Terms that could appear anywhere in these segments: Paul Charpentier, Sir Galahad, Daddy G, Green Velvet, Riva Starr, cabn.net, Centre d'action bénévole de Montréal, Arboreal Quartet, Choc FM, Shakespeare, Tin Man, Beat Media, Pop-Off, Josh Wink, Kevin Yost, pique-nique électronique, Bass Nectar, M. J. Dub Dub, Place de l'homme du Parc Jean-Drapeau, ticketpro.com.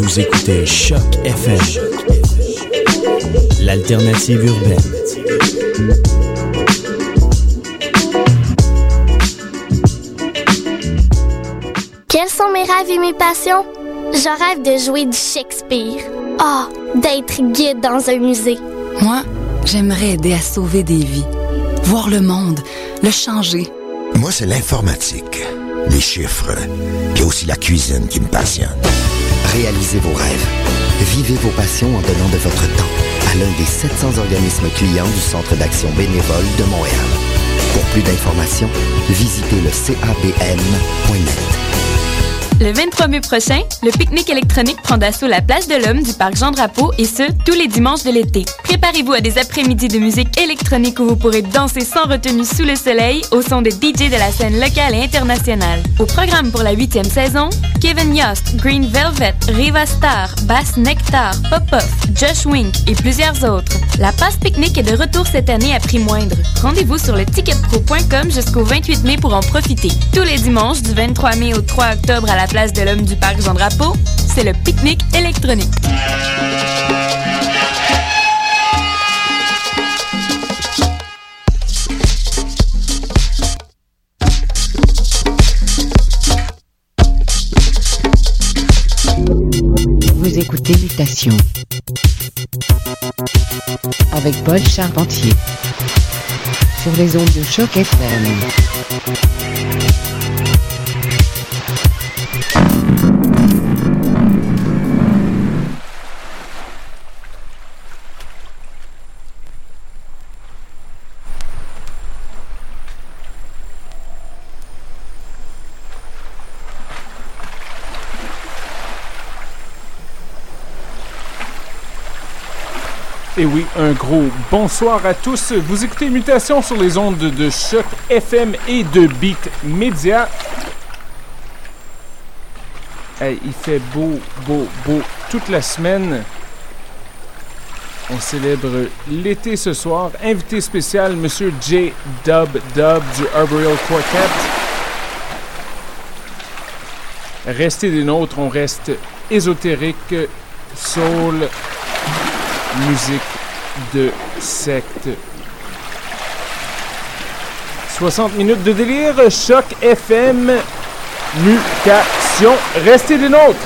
Vous écoutez Choc FM, l'alternative urbaine. Quels sont mes rêves et mes passions? Je rêve de jouer du Shakespeare. Ah, d'être guide dans un musée. Moi, j'aimerais aider à sauver des vies, voir le monde, le changer. Moi, c'est l'informatique, les chiffres, puis aussi la cuisine qui me passionne. Réalisez vos rêves. Vivez vos passions en donnant de votre temps à l'un des 700 organismes clients du Centre d'action bénévole de Montréal. Pour plus d'informations, visitez le cabn.net. Le 23 mai prochain, le pique-nique électronique prend d'assaut la place de l'homme du Parc Jean-Drapeau et ce, tous les dimanches de l'été. Préparez-vous à des après-midi de musique électronique où vous pourrez danser sans retenue sous le soleil au son des DJ de la scène locale et internationale. Au programme pour la 8e saison, Kevin Yost, Green Velvet, Riva Starr, Bass Nectar, Pop-Off, Josh Wink et plusieurs autres. La passe pique-nique est de retour cette année à prix moindre. Rendez-vous sur le ticketpro.com jusqu'au 28 mai pour en profiter. Tous les dimanches du 23 mai au 3 octobre à la place de l'homme du Parc Jean-Drapeau, c'est le pique-nique électronique. Écoutez Mutation avec Paul Charpentier sur les ondes de Choc FM. Et oui, un gros bonsoir à tous. Vous écoutez Mutation sur les ondes de Choc FM et de Beat Media. Hey, il fait beau, beau, beau toute la semaine. On célèbre l'été ce soir. Invité spécial, M. J. Dub Dub du Arboreal Quartet. Restez des nôtres, on reste ésotérique, soul, musique de secte. 60 minutes de délire, Choc FM, Mutation. Restez des nôtres!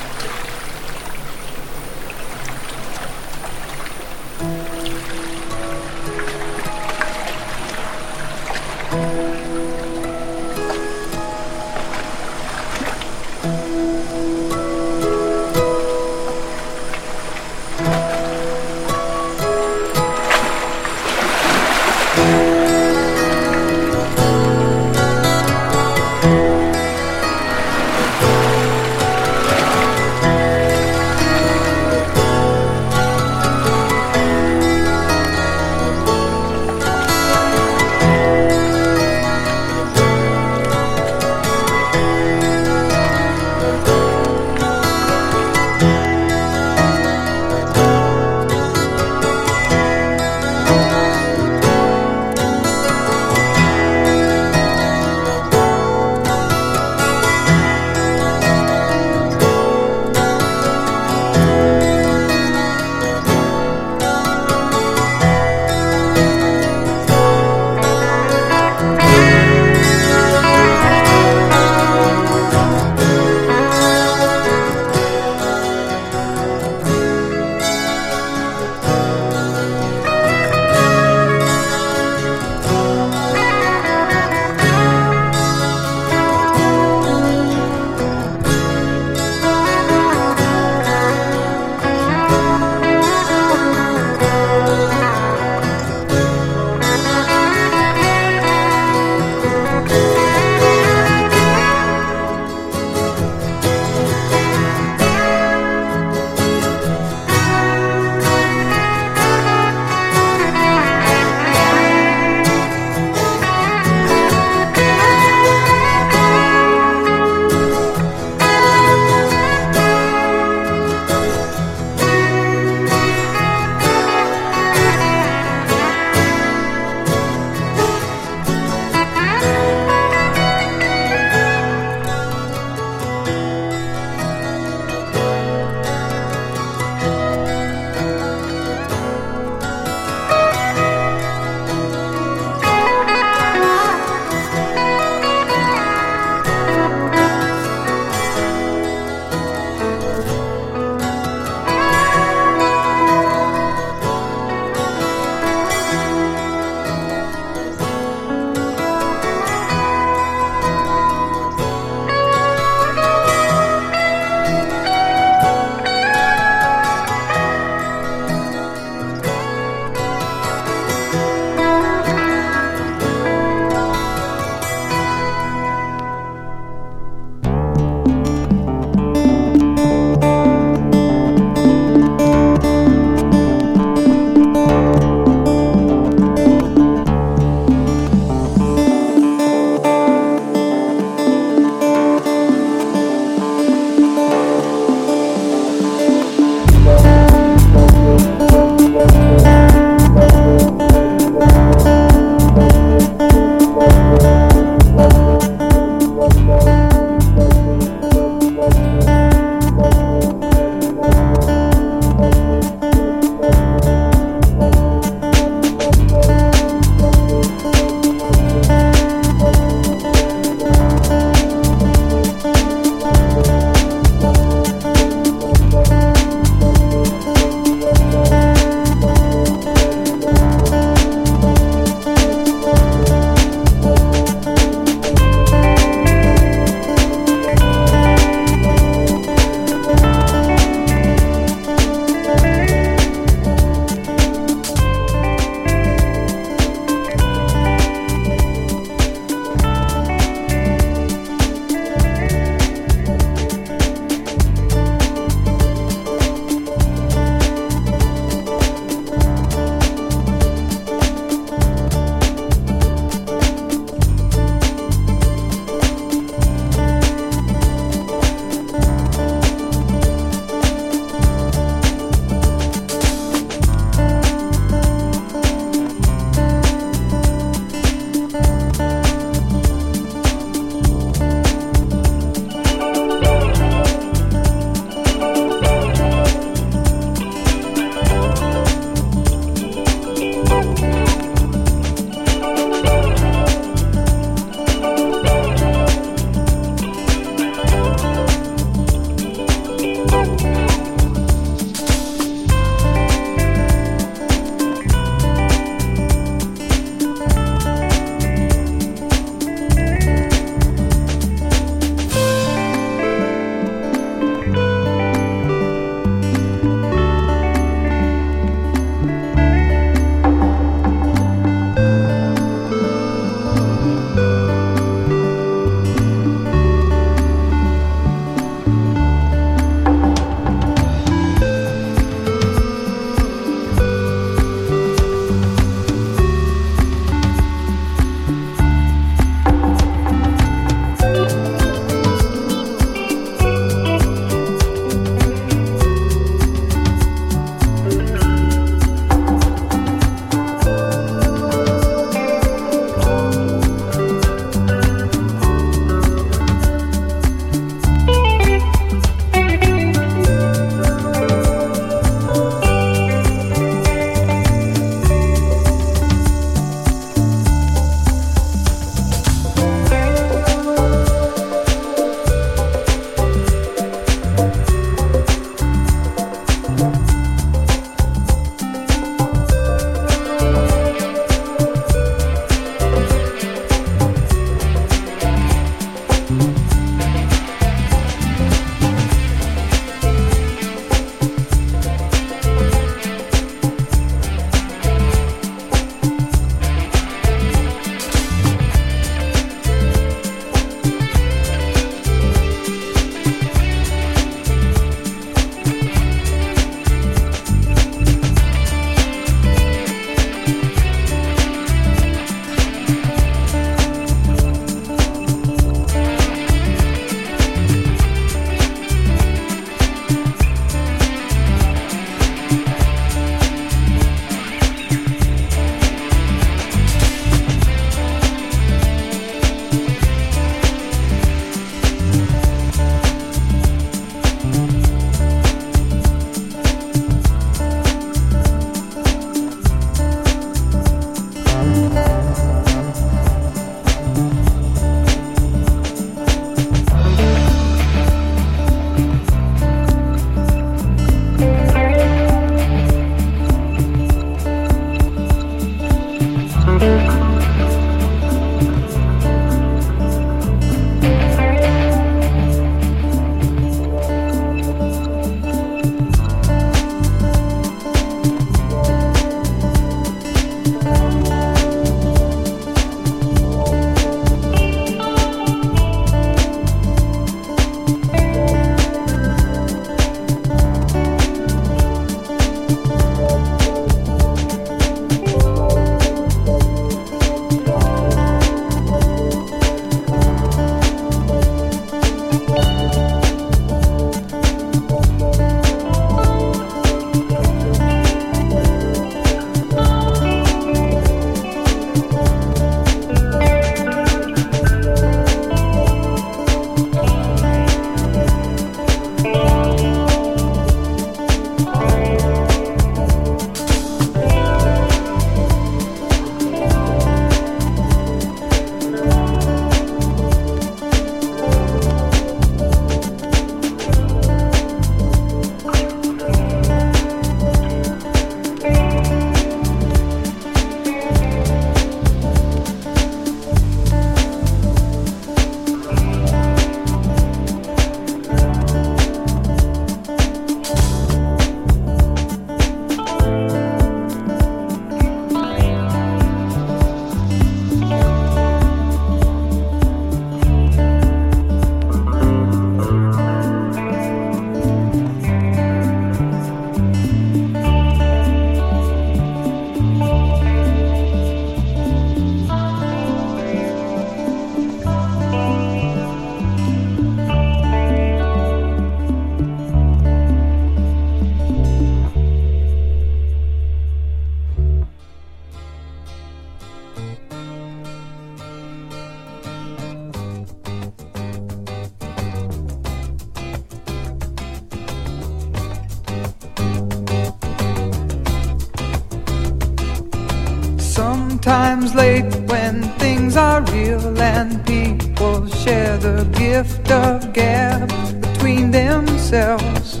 Sometimes late when things are real and people share the gift of gab between themselves.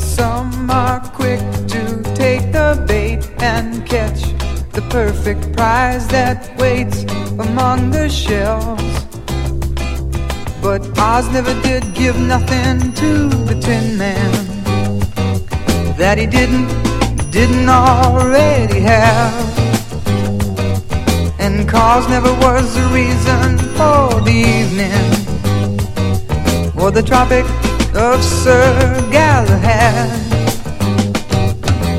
Some are quick to take the bait and catch the perfect prize that waits among the shells. But Oz never did give nothing to the Tin Man that he didn't already have. And cause never was the reason for the evening or the Tropic of Sir Galahad.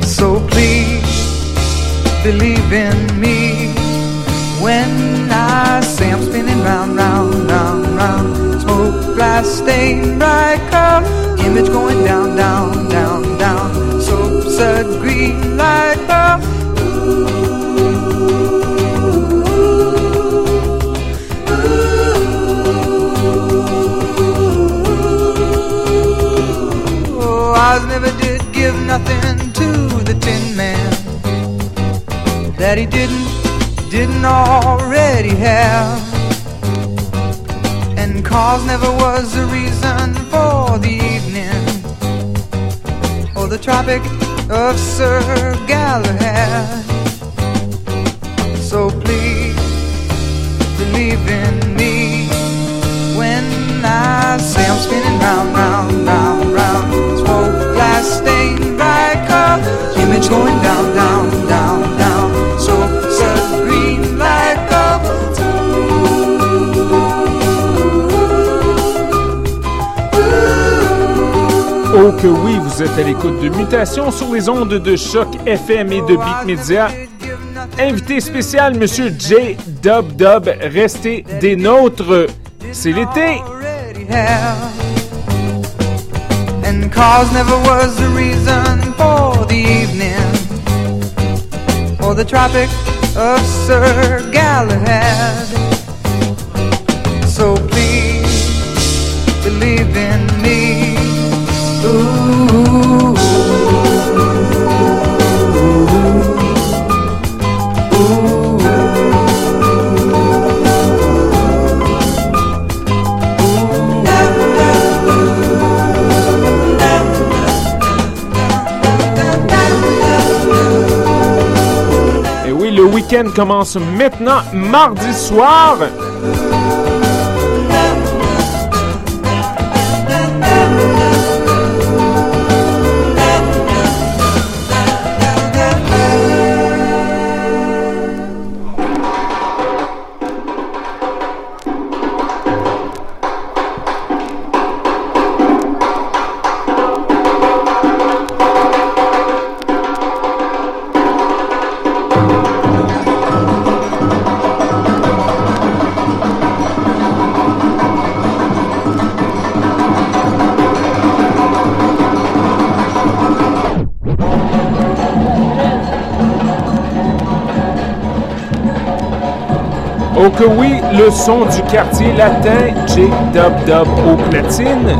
So please believe in me when I say I'm spinning round, round, round, round. Smoke, glass, stained bright cup, image going down, down, down, down. Sunset green light up. Oh, Oz never did give nothing to the Tin Man that he didn't already have. And cause never was the reason for the evening or the Tropic of Sir Galahad. So please believe in me when I say I'm spinning round, round, round, round. Smoke, glass, stained by color, image going down, down, down, down. So set green light up. Oh que oui, vous êtes à l'écoute de Mutation sur les ondes de Choc FM et de Beat Media. Invité spécial, M. J. Dub Dub. Restez des nôtres, c'est l'été. And cause never was the reason for the evening or the Tropic of Sir Galahad. So please believe in me. Ooh. Et oui, le week-end commence maintenant, mardi soir. Oh que oui, le son du quartier latin, J. Dub Dub aux platines.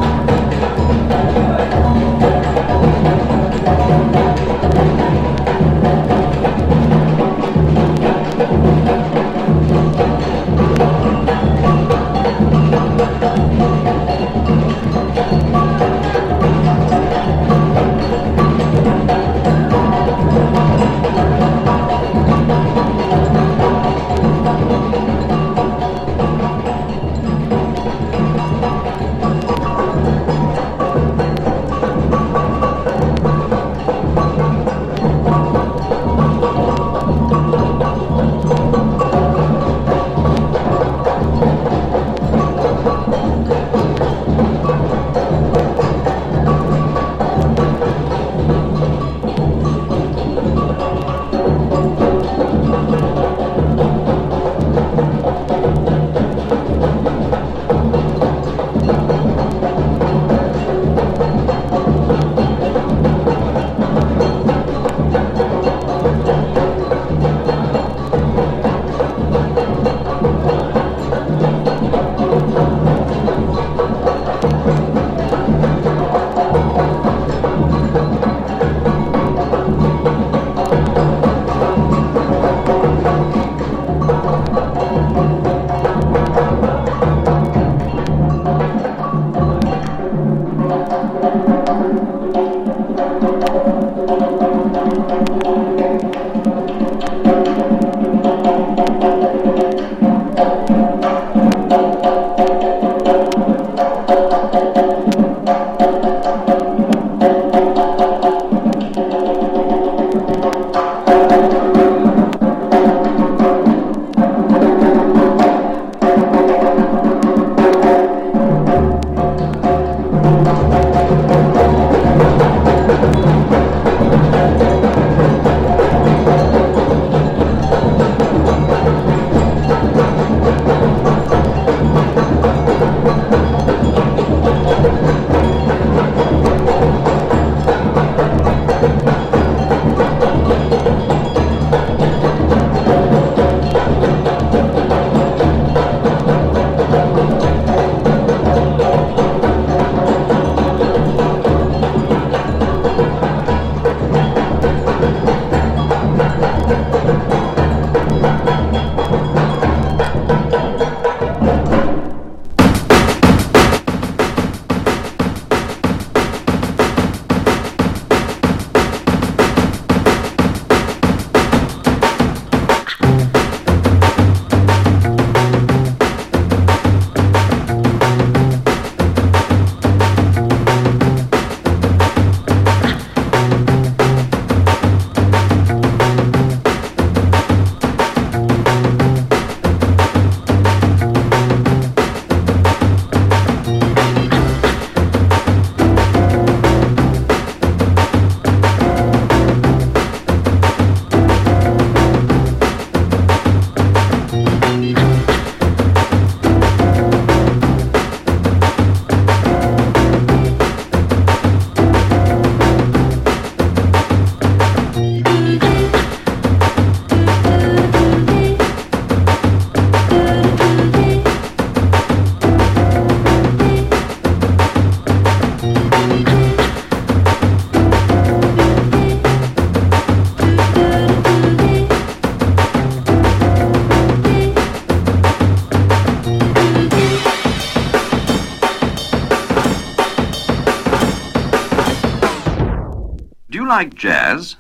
Like jazz.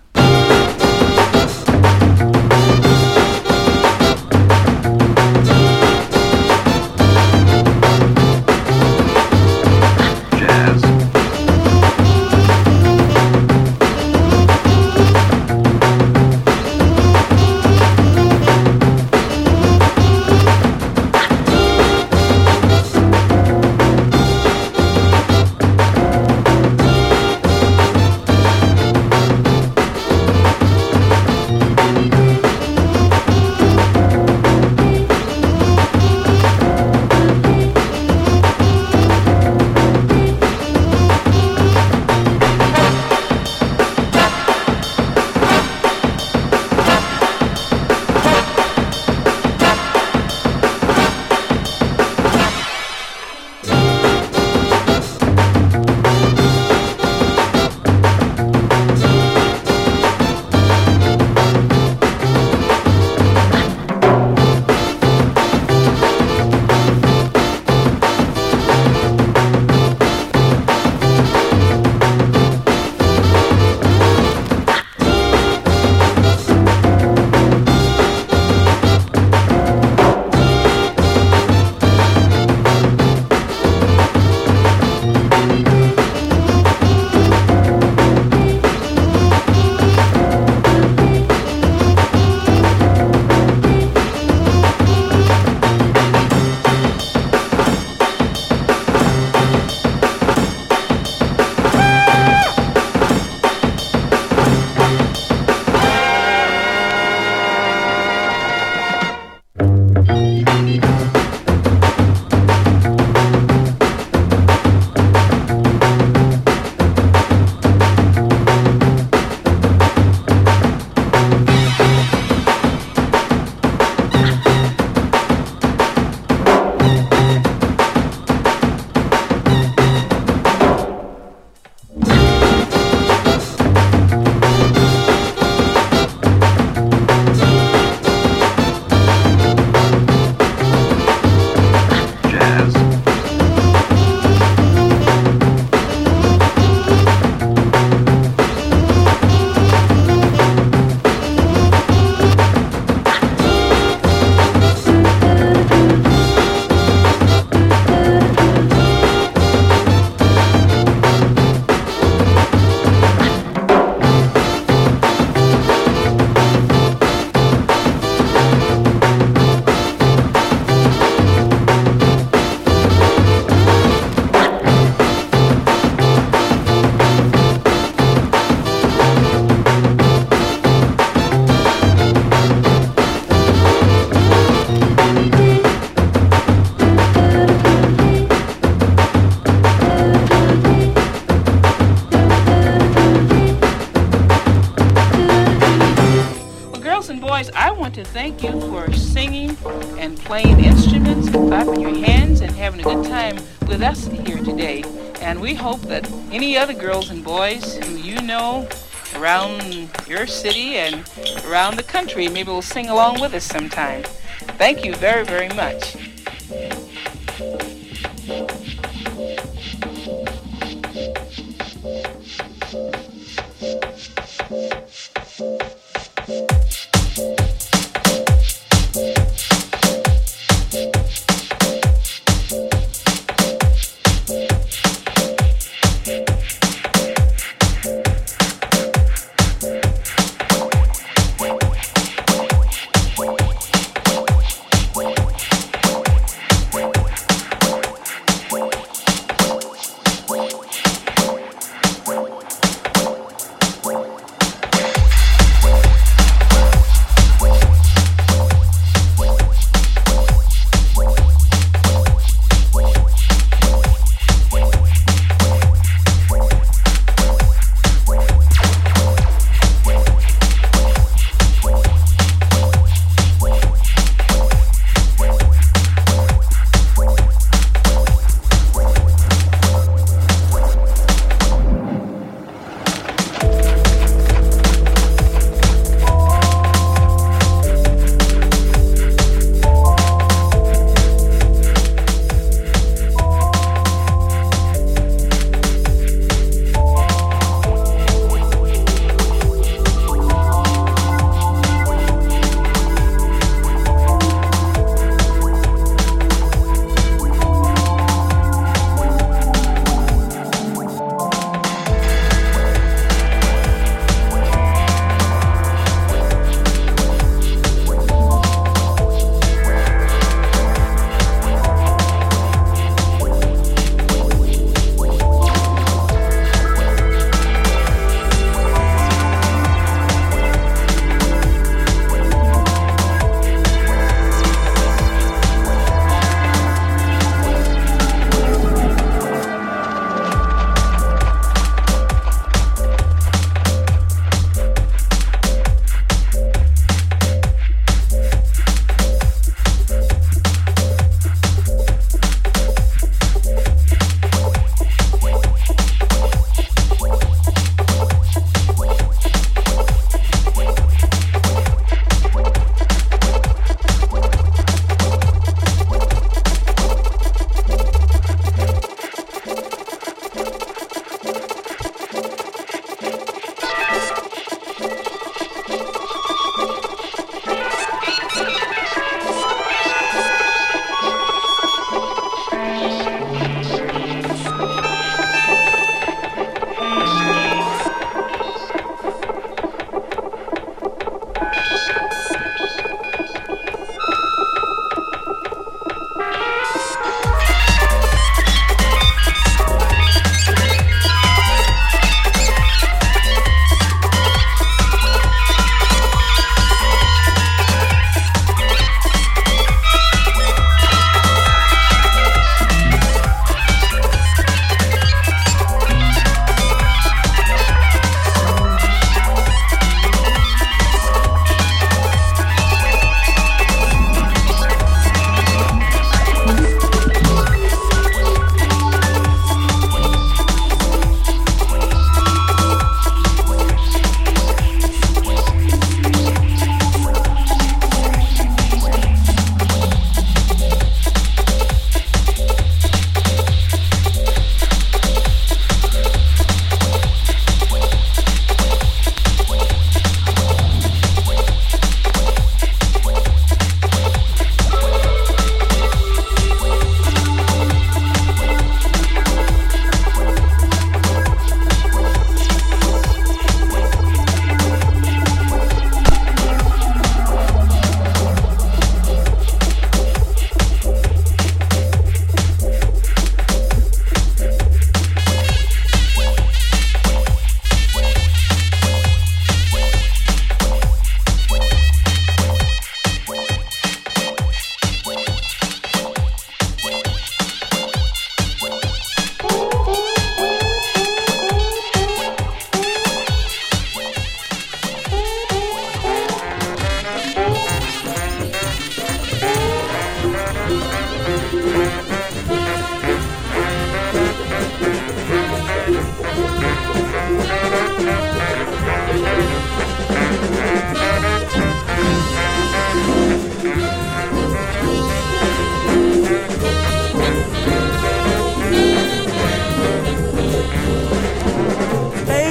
to thank you for singing and playing instruments, clapping your hands, and having a good time with us here today. And we hope that any other girls and boys who you know around your city and around the country maybe will sing along with us sometime. Thank you very, very much.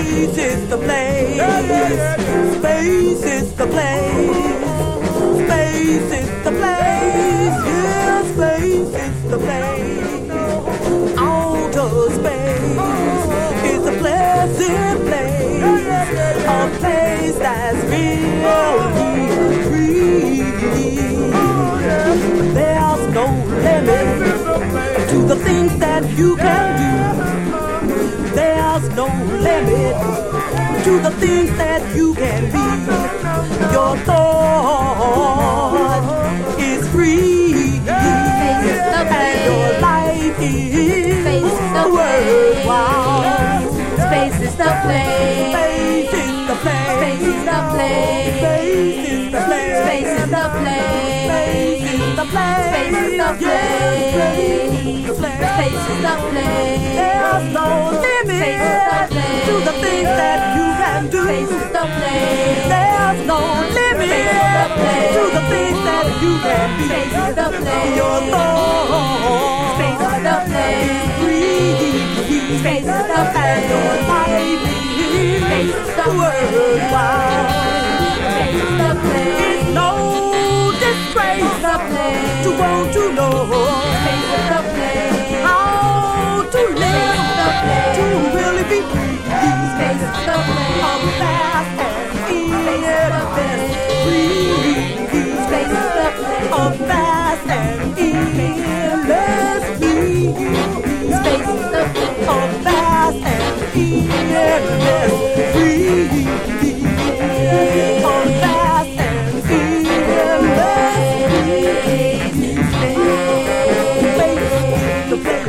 Space is the place. Space is the place. Space is the place. Yeah, space is the place. Outer space is a pleasant place. A place that's really free. There's no limit to the things that you can do. There's no limit to the things that you can be. Your thought is free, and your life is worthwhile. Space is the place. Space is the place. Space is the place. Space is the place. Space is the place. Space is the place. Space is the place. Space is the place. There's no limit. To the things that you can do. There's no limit to the things that you can be. Your thought is free, and your life is worthwhile. It's no disgrace to want to know how to live, to really be free. Space is the place. I'm fast and fearless. Space is the place. I'm fast and fearless. Space is the place. I'm fast and fearless. I'm fast and fearless. Space is the place. Space is the place.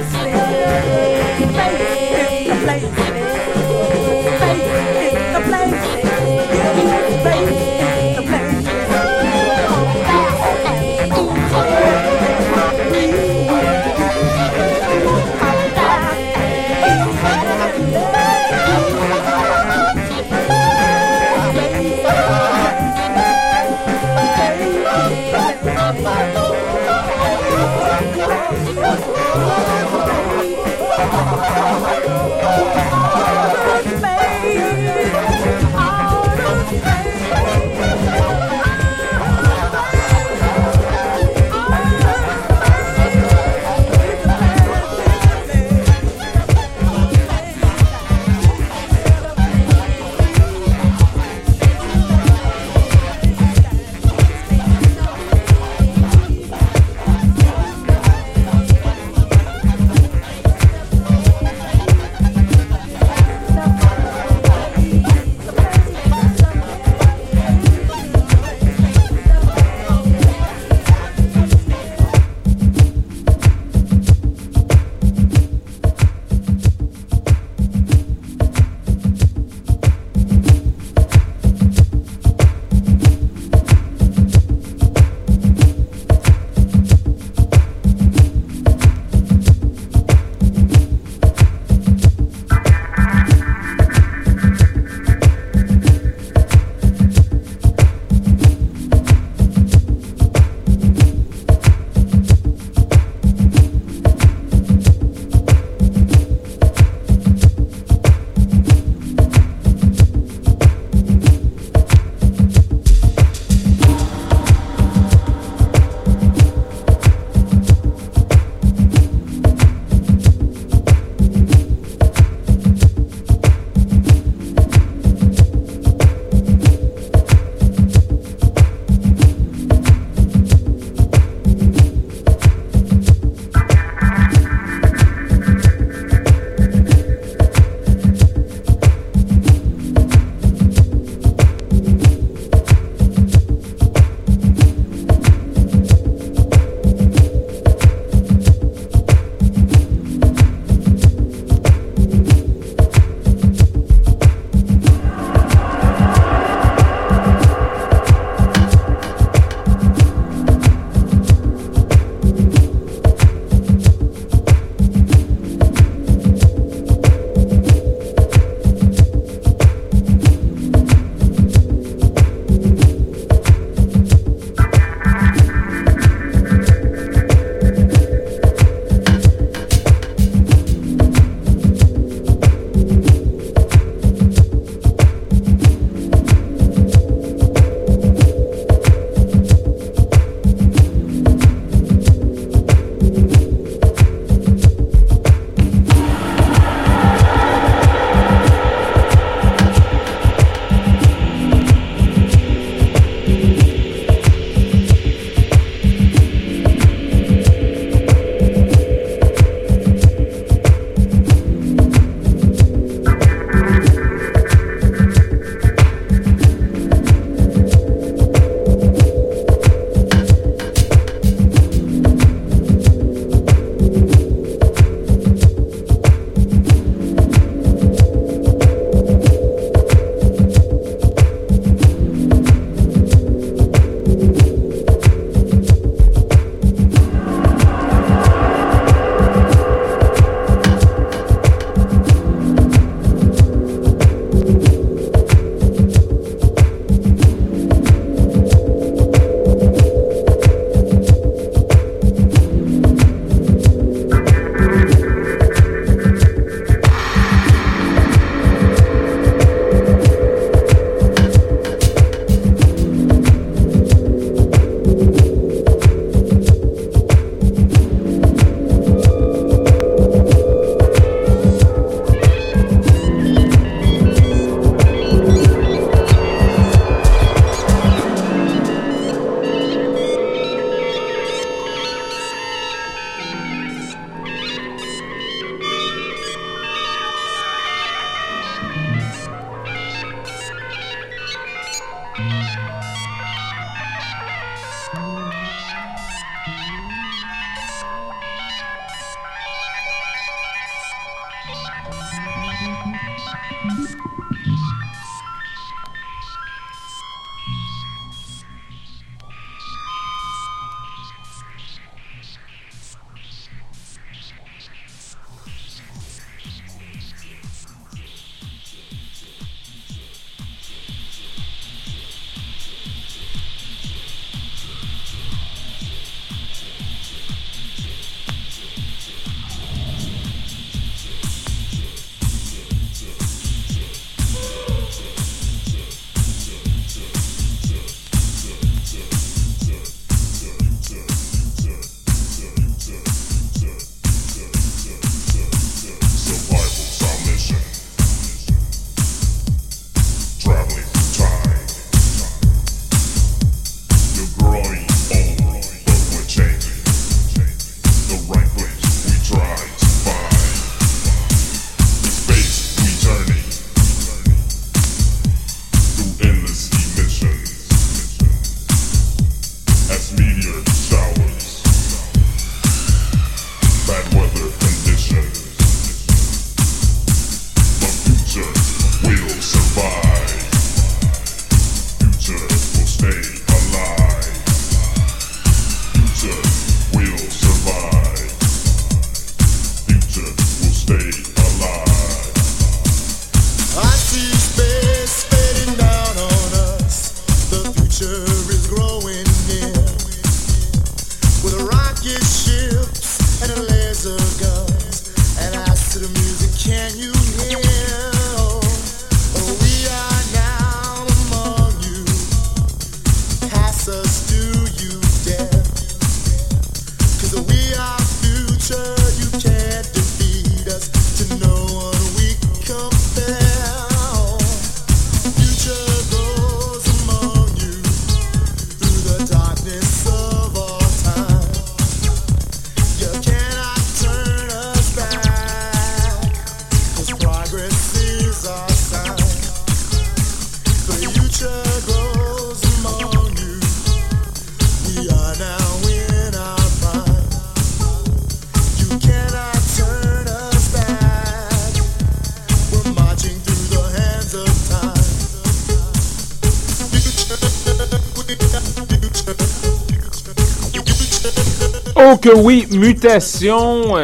Que oui, mutation,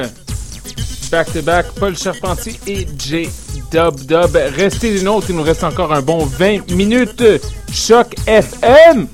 back-to-back, Paul Charpentier et J. Dub Dub. Restez les nôtres, il nous reste encore un bon 20 minutes. Choc FM!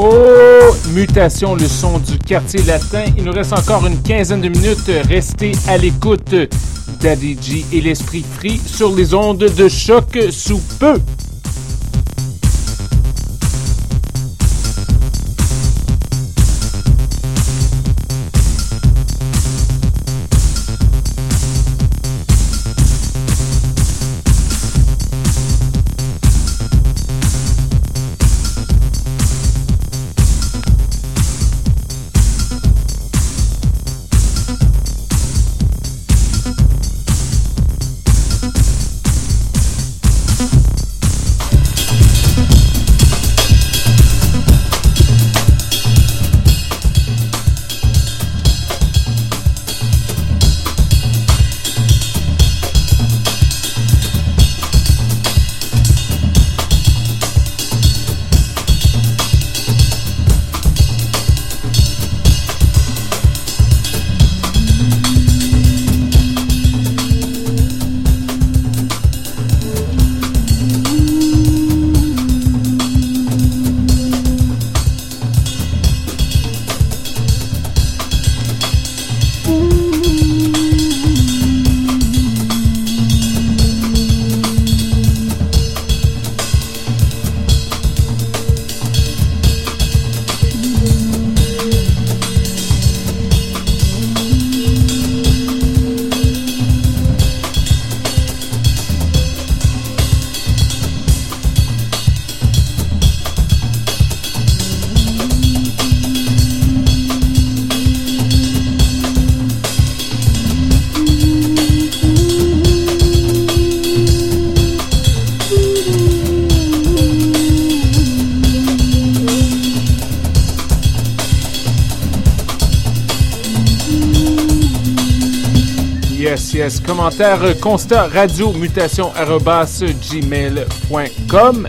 Oh! Mutation, le son du quartier latin. Il nous reste encore une quinzaine de minutes. Restez à l'écoute. Daddy G et l'esprit free sur les ondes de choc sous peu. Yes, commentaire, constat, radio, mutation, @gmail.com.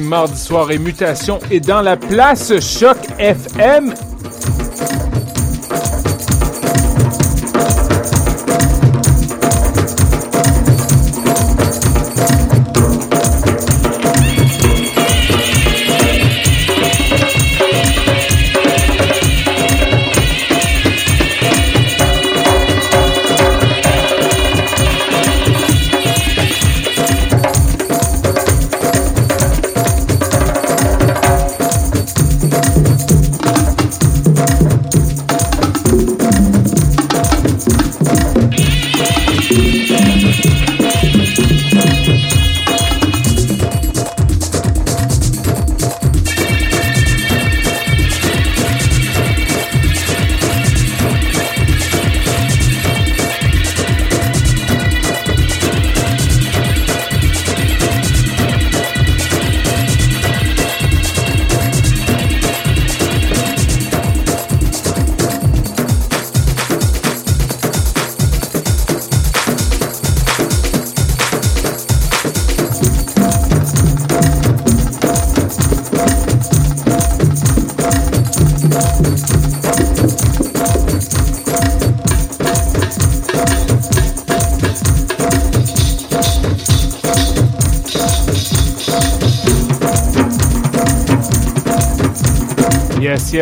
mardi soir et Mutation est dans la place Choc FM.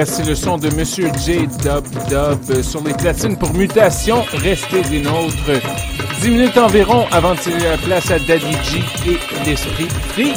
C'est le son de M. J. Dub Dub sur les platines pour Mutation. Restez des nôtres. 10 minutes environ avant de céder la place à Daddy G et l'Esprit Free.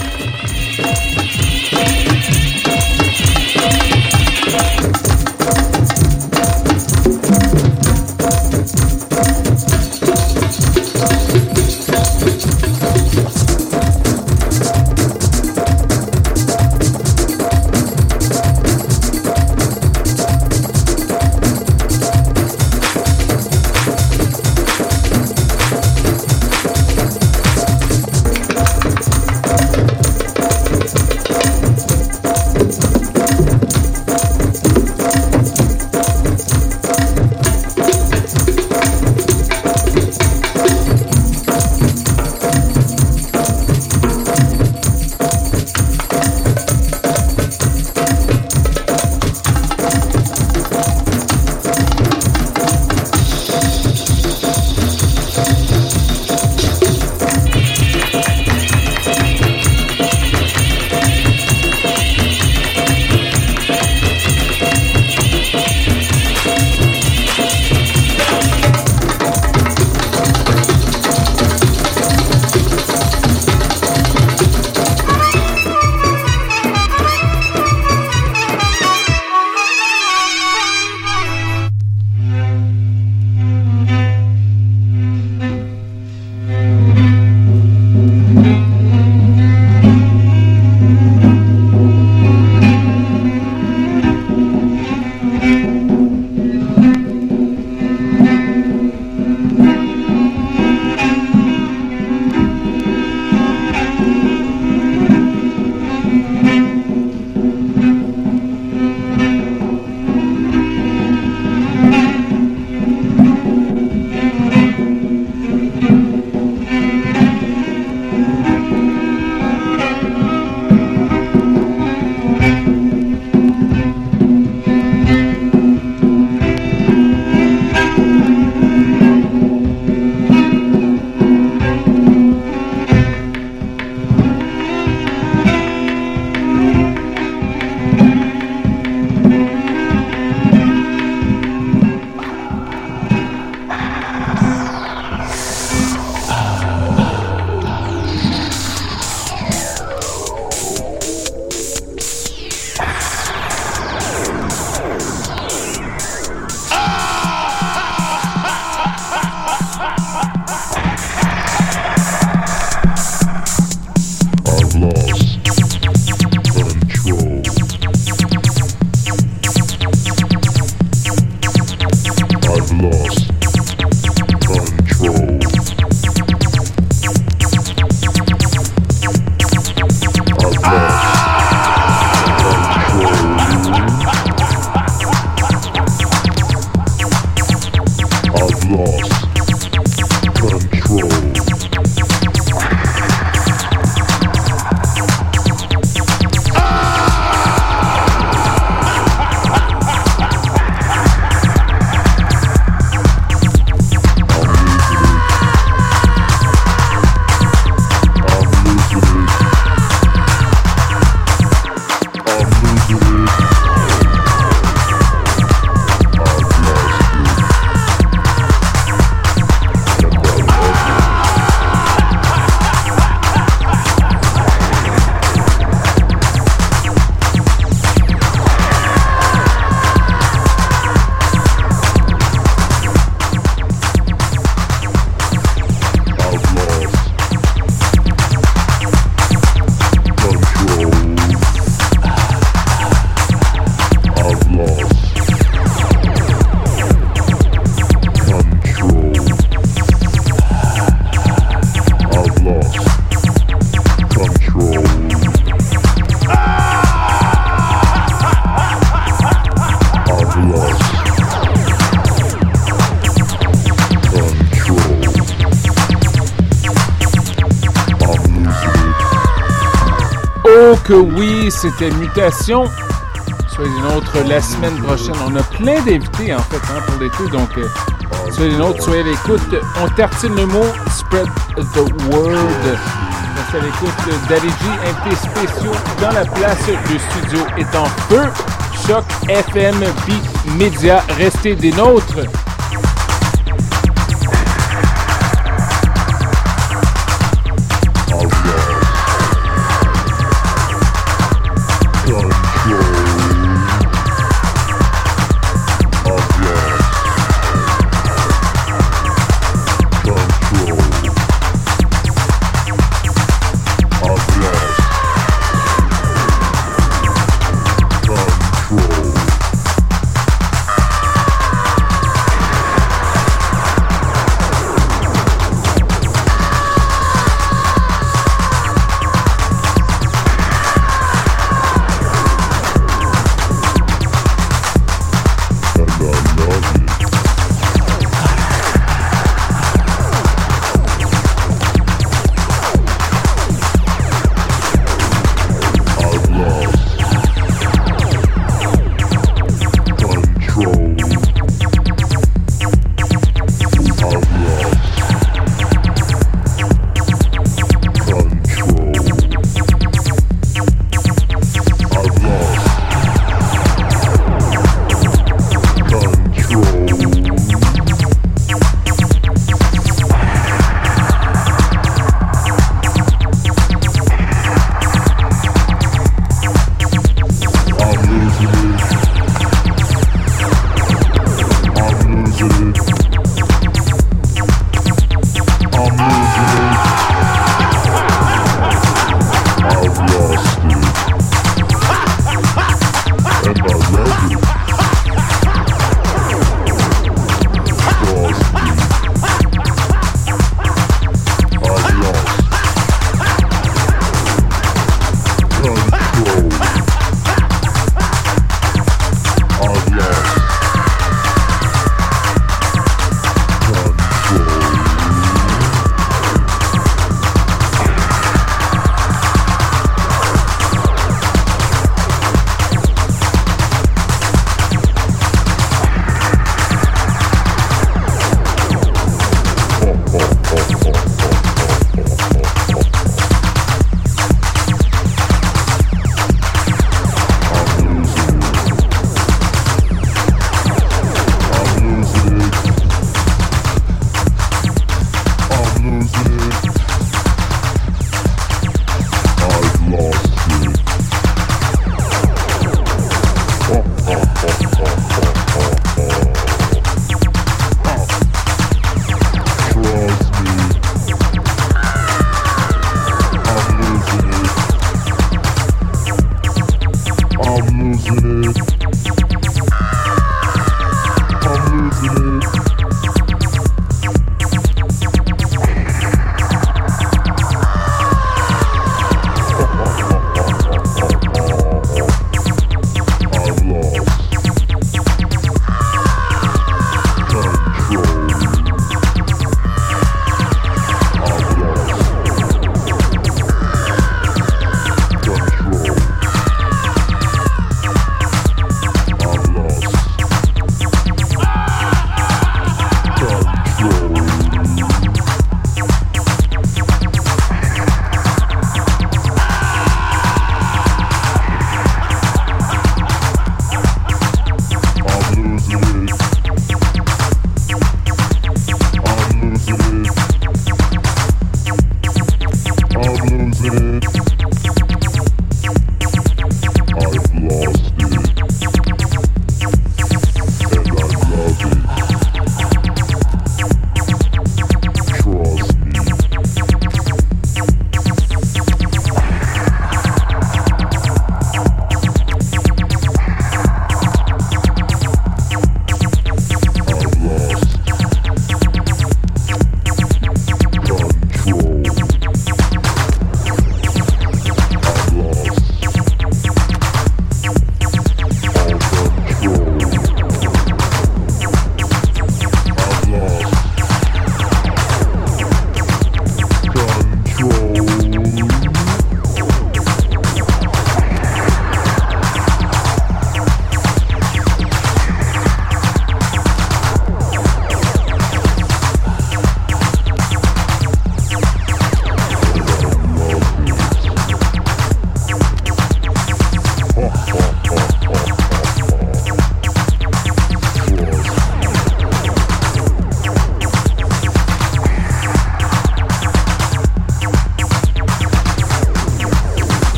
Donc oui, c'était Mutation. Soyez les nôtres la semaine prochaine. On a plein d'invités en fait pour l'été. Donc soyez les nôtres, soyez à l'écoute. On tartine le mot Spread the Word. Restez à l'écoute. Daddy G, invités spéciaux dans la place. Le studio est en feu. Choc FM, Beat Media. Restez des nôtres.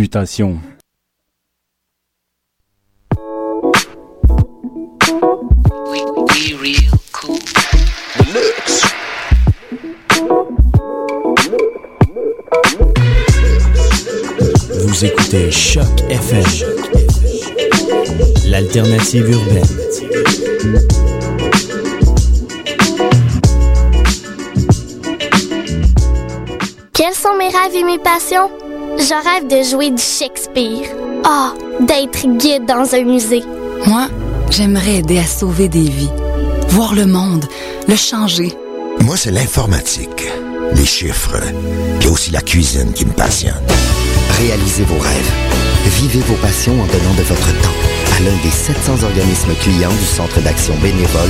mutation. Vous écoutez Choc FM, l'alternative urbaine. Quels sont mes rêves et mes passions? Je rêve de jouer du Shakespeare. Ah, d'être guide dans un musée. Moi, j'aimerais aider à sauver des vies, voir le monde, le changer. Moi, c'est l'informatique, les chiffres, puis aussi la cuisine qui me passionne. Réalisez vos rêves. Vivez vos passions en donnant de votre temps à l'un des 700 organismes clients du Centre d'action bénévole